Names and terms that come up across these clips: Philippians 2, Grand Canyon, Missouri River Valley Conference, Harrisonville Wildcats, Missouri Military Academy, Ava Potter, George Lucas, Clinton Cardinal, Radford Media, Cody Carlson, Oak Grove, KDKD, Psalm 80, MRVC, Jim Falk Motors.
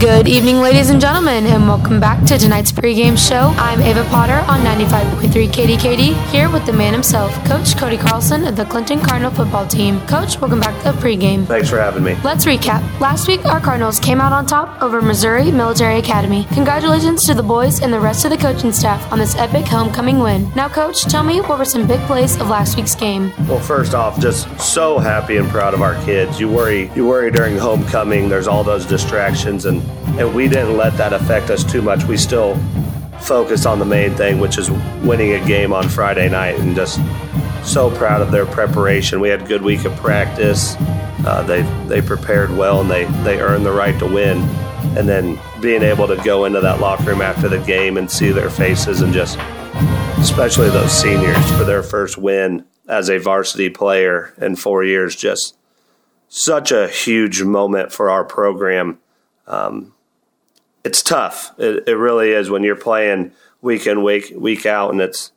Good evening, ladies and gentlemen, and welcome back to tonight's pregame show. I'm Ava Potter on 95.3 KDKD, here with the man himself, Coach Cody Carlson of the Clinton Cardinal football team. Coach, welcome back to the pregame. Thanks for having me. Let's recap. Last week, our Cardinals came out on top over Missouri Military Academy. Congratulations to the boys and the rest of the coaching staff on this epic homecoming win. Now, Coach, tell me what were some big plays of last week's game. Well, first off, just so happy and proud of our kids. You worry during homecoming, there's all those distractions, and we didn't let that affect us too much. We still focused on the main thing, which is winning a game on Friday night, and just so proud of their preparation. We had a good week of practice. They prepared well, and they earned the right to win. And then being able to go into that locker room after the game and see their faces, and just especially those seniors for their first win as a varsity player in 4 years, just such a huge moment for our program. It's tough. It really is when you're playing week in, week out, and it's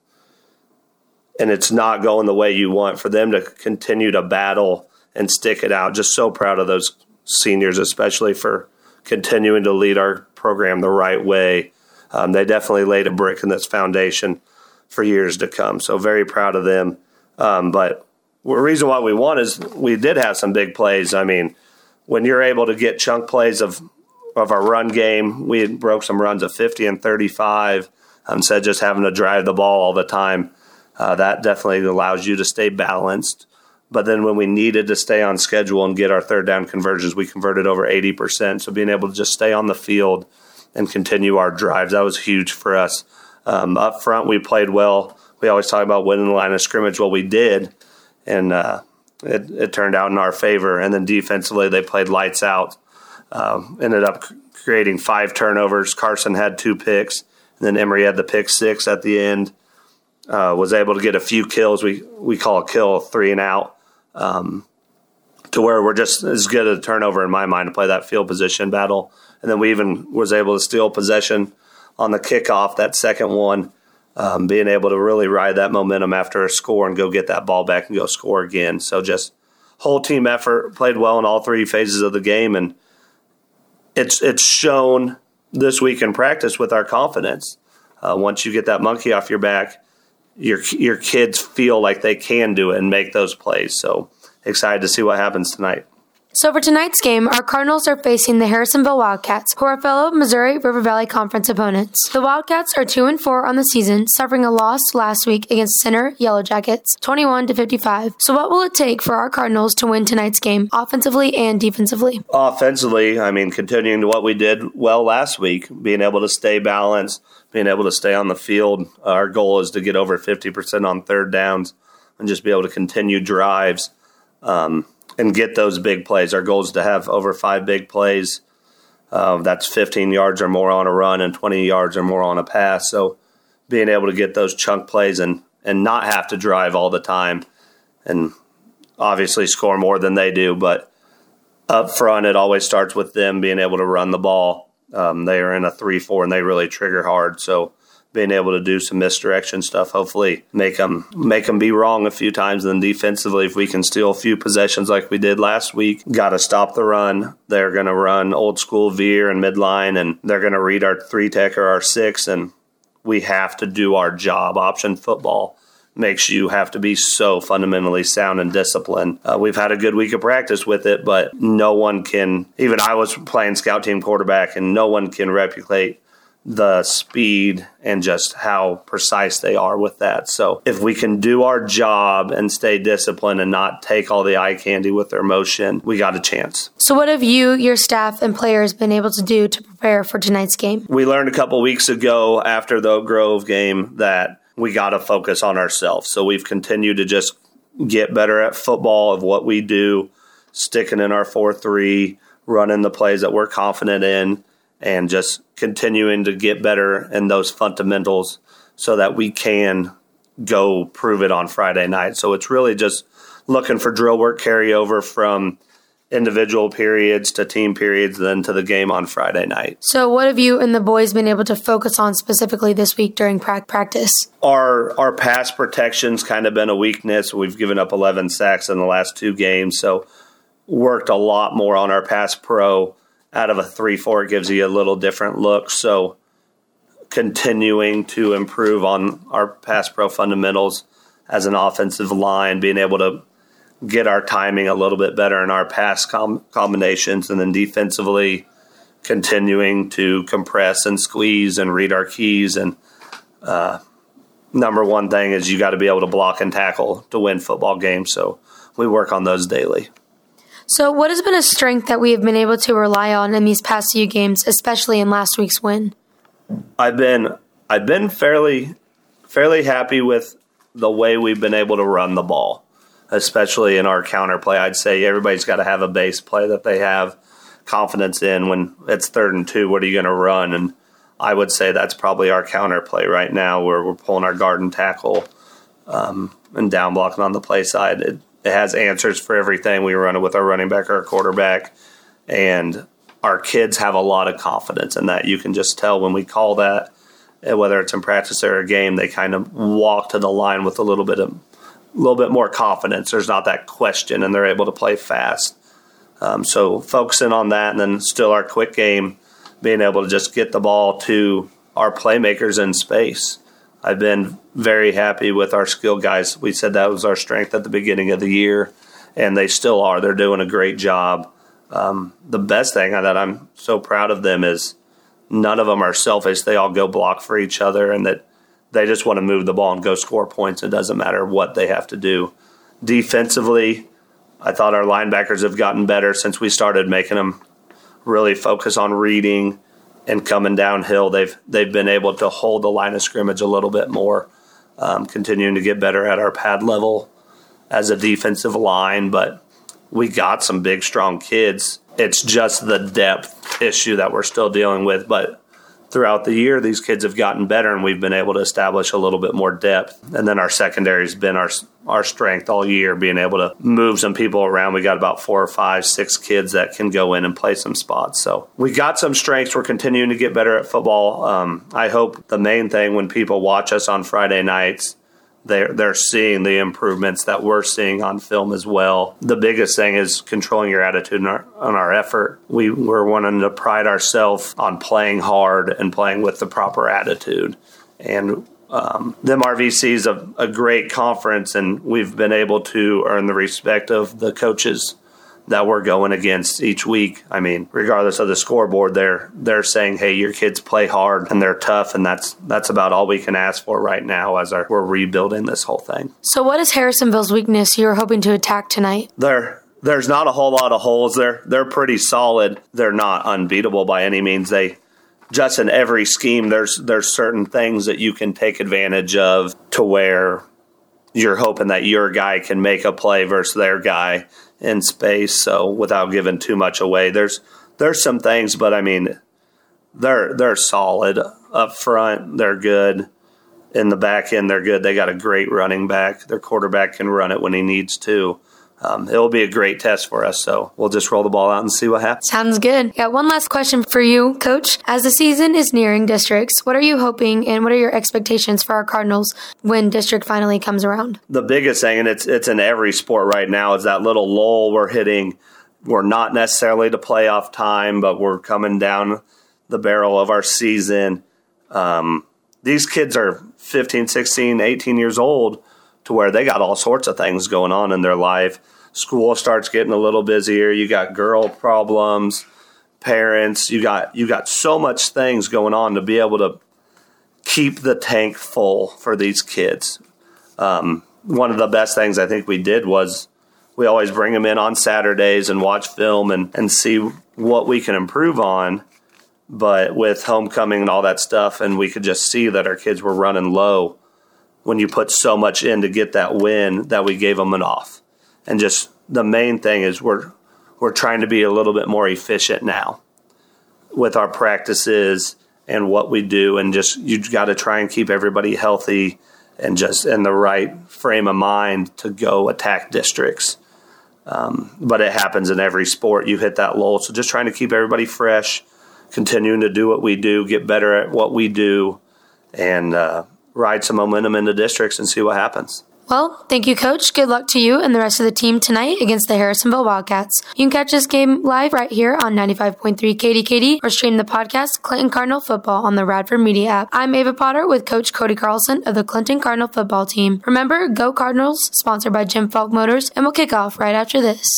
not going the way you want. For them to continue to battle and stick it out, just so proud of those seniors, especially for continuing to lead our program the right way. They definitely laid a brick in this foundation for years to come. So very proud of them. But the reason why we won is we did have some big plays. I mean, when you're able to get chunk plays of our run game, we had broke some runs of 50 and 35. Instead of just having to drive the ball all the time, that definitely allows you to stay balanced. But then when we needed to stay on schedule and get our third down conversions, we converted over 80%. So being able to just stay on the field and continue our drives, that was huge for us. Up front, we played well. We always talk about winning the line of scrimmage. Well, we did, and it turned out in our favor. And then defensively, they played lights out. Ended up creating 5 turnovers. Carson had 2 picks, and then Emery had the pick 6 at the end. Was able to get a few kills. We call a kill 3 and out, to where we're just as good a turnover in my mind to play that field position battle. And then we even was able to steal possession on the kickoff, that second one, being able to really ride that momentum after a score and go get that ball back and go score again. So just whole team effort, played well in all 3 phases of the game, and it's shown this week in practice with our confidence. Once you get that monkey off your back, your kids feel like they can do it and make those plays. So excited to see what happens tonight. So for tonight's game, our Cardinals are facing the Harrisonville Wildcats, who are fellow Missouri River Valley Conference opponents. The Wildcats are 2-4 on the season, suffering a loss last week against Center Yellow Jackets, 21-55. So what will it take for our Cardinals to win tonight's game, offensively and defensively? Offensively, I mean, continuing to what we did well last week, being able to stay balanced, being able to stay on the field. Our goal is to get over 50% on third downs and just be able to continue drives. And get those big plays. Our goal is to have over 5 big plays. That's 15 yards or more on a run and 20 yards or more on a pass. So being able to get those chunk plays and not have to drive all the time, and obviously score more than they do. But up front, it always starts with them being able to run the ball. They are in a 3-4, and they really trigger hard. So being able to do some misdirection stuff, hopefully make them be wrong a few times. And then defensively, if we can steal a few possessions like we did last week, got to stop the run. They're going to run old school veer and midline, and they're going to read our 3-tech or our 6, and we have to do our job. Option football makes you have to be so fundamentally sound and disciplined. We've had a good week of practice with it, but no one can, even I was playing scout team quarterback, and no one can replicate the speed and just how precise they are with that. So if we can do our job and stay disciplined and not take all the eye candy with their motion, we got a chance. So what have you, your staff, and players been able to do to prepare for tonight's game? We learned a couple weeks ago after the Oak Grove game that we got to focus on ourselves. So we've continued to just get better at football, of what we do, sticking in our 4-3, running the plays that we're confident in, and just continuing to get better in those fundamentals so that we can go prove it on Friday night. So it's really just looking for drill work carryover from individual periods to team periods, then to the game on Friday night. So what have you and the boys been able to focus on specifically this week during practice? Our pass protection's kind of been a weakness. We've given up 11 sacks in the last 2 games, so worked a lot more on our pass pro. out of a 3-4 gives you a little different look. So continuing to improve on our pass pro fundamentals as an offensive line, being able to get our timing a little bit better in our pass combinations, and then defensively continuing to compress and squeeze and read our keys. And number one thing is you got to be able to block and tackle to win football games. So we work on those daily. So what has been a strength that we have been able to rely on in these past few games, especially in last week's win? I've been fairly happy with the way we've been able to run the ball, especially in our counter play. I'd say everybody's got to have a base play that they have confidence in. When it's 3rd and 2, what are you going to run? And I would say that's probably our counter play right now, where we're pulling our guard and tackle and down blocking on the play side. It has answers for everything. We run it with our running back or our quarterback, and our kids have a lot of confidence in that. You can just tell when we call that, whether it's in practice or a game, they kind of walk to the line with a little bit more confidence. There's not that question, and they're able to play fast. So focusing on that, and then still our quick game, being able to just get the ball to our playmakers in space. I've been very happy with our skill guys. We said that was our strength at the beginning of the year, and they still are. They're doing a great job. The best thing that I'm so proud of them is none of them are selfish. They all go block for each other, and that they just want to move the ball and go score points. It doesn't matter what they have to do. Defensively, I thought our linebackers have gotten better since we started making them really focus on reading and coming downhill. They've been able to hold the line of scrimmage a little bit more, continuing to get better at our pad level as a defensive line. But we got some big, strong kids. It's just the depth issue that we're still dealing with. But throughout the year, these kids have gotten better, and we've been able to establish a little bit more depth. And then our secondary has been our strength all year, being able to move some people around. We got about 4 or 5, 6 kids that can go in and play some spots. So we got some strengths. We're continuing to get better at football. I hope the main thing when people watch us on Friday nights, they're seeing the improvements that we're seeing on film as well. The biggest thing is controlling your attitude on our effort. We're wanting to pride ourselves on playing hard and playing with the proper attitude. And the MRVC is a great conference, and we've been able to earn the respect of the coaches that we're going against each week. I mean, regardless of the scoreboard, they're saying, hey, your kids play hard and they're tough, and that's about all we can ask for right now as we're rebuilding this whole thing. So what is Harrisonville's weakness you're hoping to attack tonight? There's not a whole lot of holes. They're pretty solid. They're not unbeatable by any means. They just in every scheme there's certain things that you can take advantage of to where you're hoping that your guy can make a play versus their guy in space. So without giving too much away, there's some things, but I mean, they're solid up front. They're good in the back end. They're good. They got a great running back. Their quarterback can run it when he needs to. It'll be a great test for us, so we'll just roll the ball out and see what happens. Sounds good. Got one last question for you, Coach. As the season is nearing districts, what are you hoping and what are your expectations for our Cardinals when district finally comes around? The biggest thing, and it's in every sport right now, is that little lull we're hitting. We're not necessarily to playoff time, but we're coming down the barrel of our season. These kids are 15, 16, 18 years old, to where they got all sorts of things going on in their life. School starts getting a little busier. You got girl problems, parents. You got so much things going on to be able to keep the tank full for these kids. One of the best things I think we did was we always bring them in on Saturdays and watch film and see what we can improve on. But with homecoming and all that stuff, and we could just see that our kids were running low. When you put so much in to get that win, that we gave them an off. And just the main thing is we're trying to be a little bit more efficient now with our practices and what we do, and just you've got to try and keep everybody healthy and just in the right frame of mind to go attack districts. But it happens in every sport. You hit that lull. So just trying to keep everybody fresh, continuing to do what we do, get better at what we do, and ride some momentum into districts and see what happens. Well, thank you, Coach. Good luck to you and the rest of the team tonight against the Harrisonville Wildcats. You can catch this game live right here on 95.3 KDKD or stream the podcast Clinton Cardinal Football on the Radford Media app. I'm Ava Potter with Coach Cody Carlson of the Clinton Cardinal football team. Remember, Go Cardinals, sponsored by Jim Falk Motors, and we'll kick off right after this.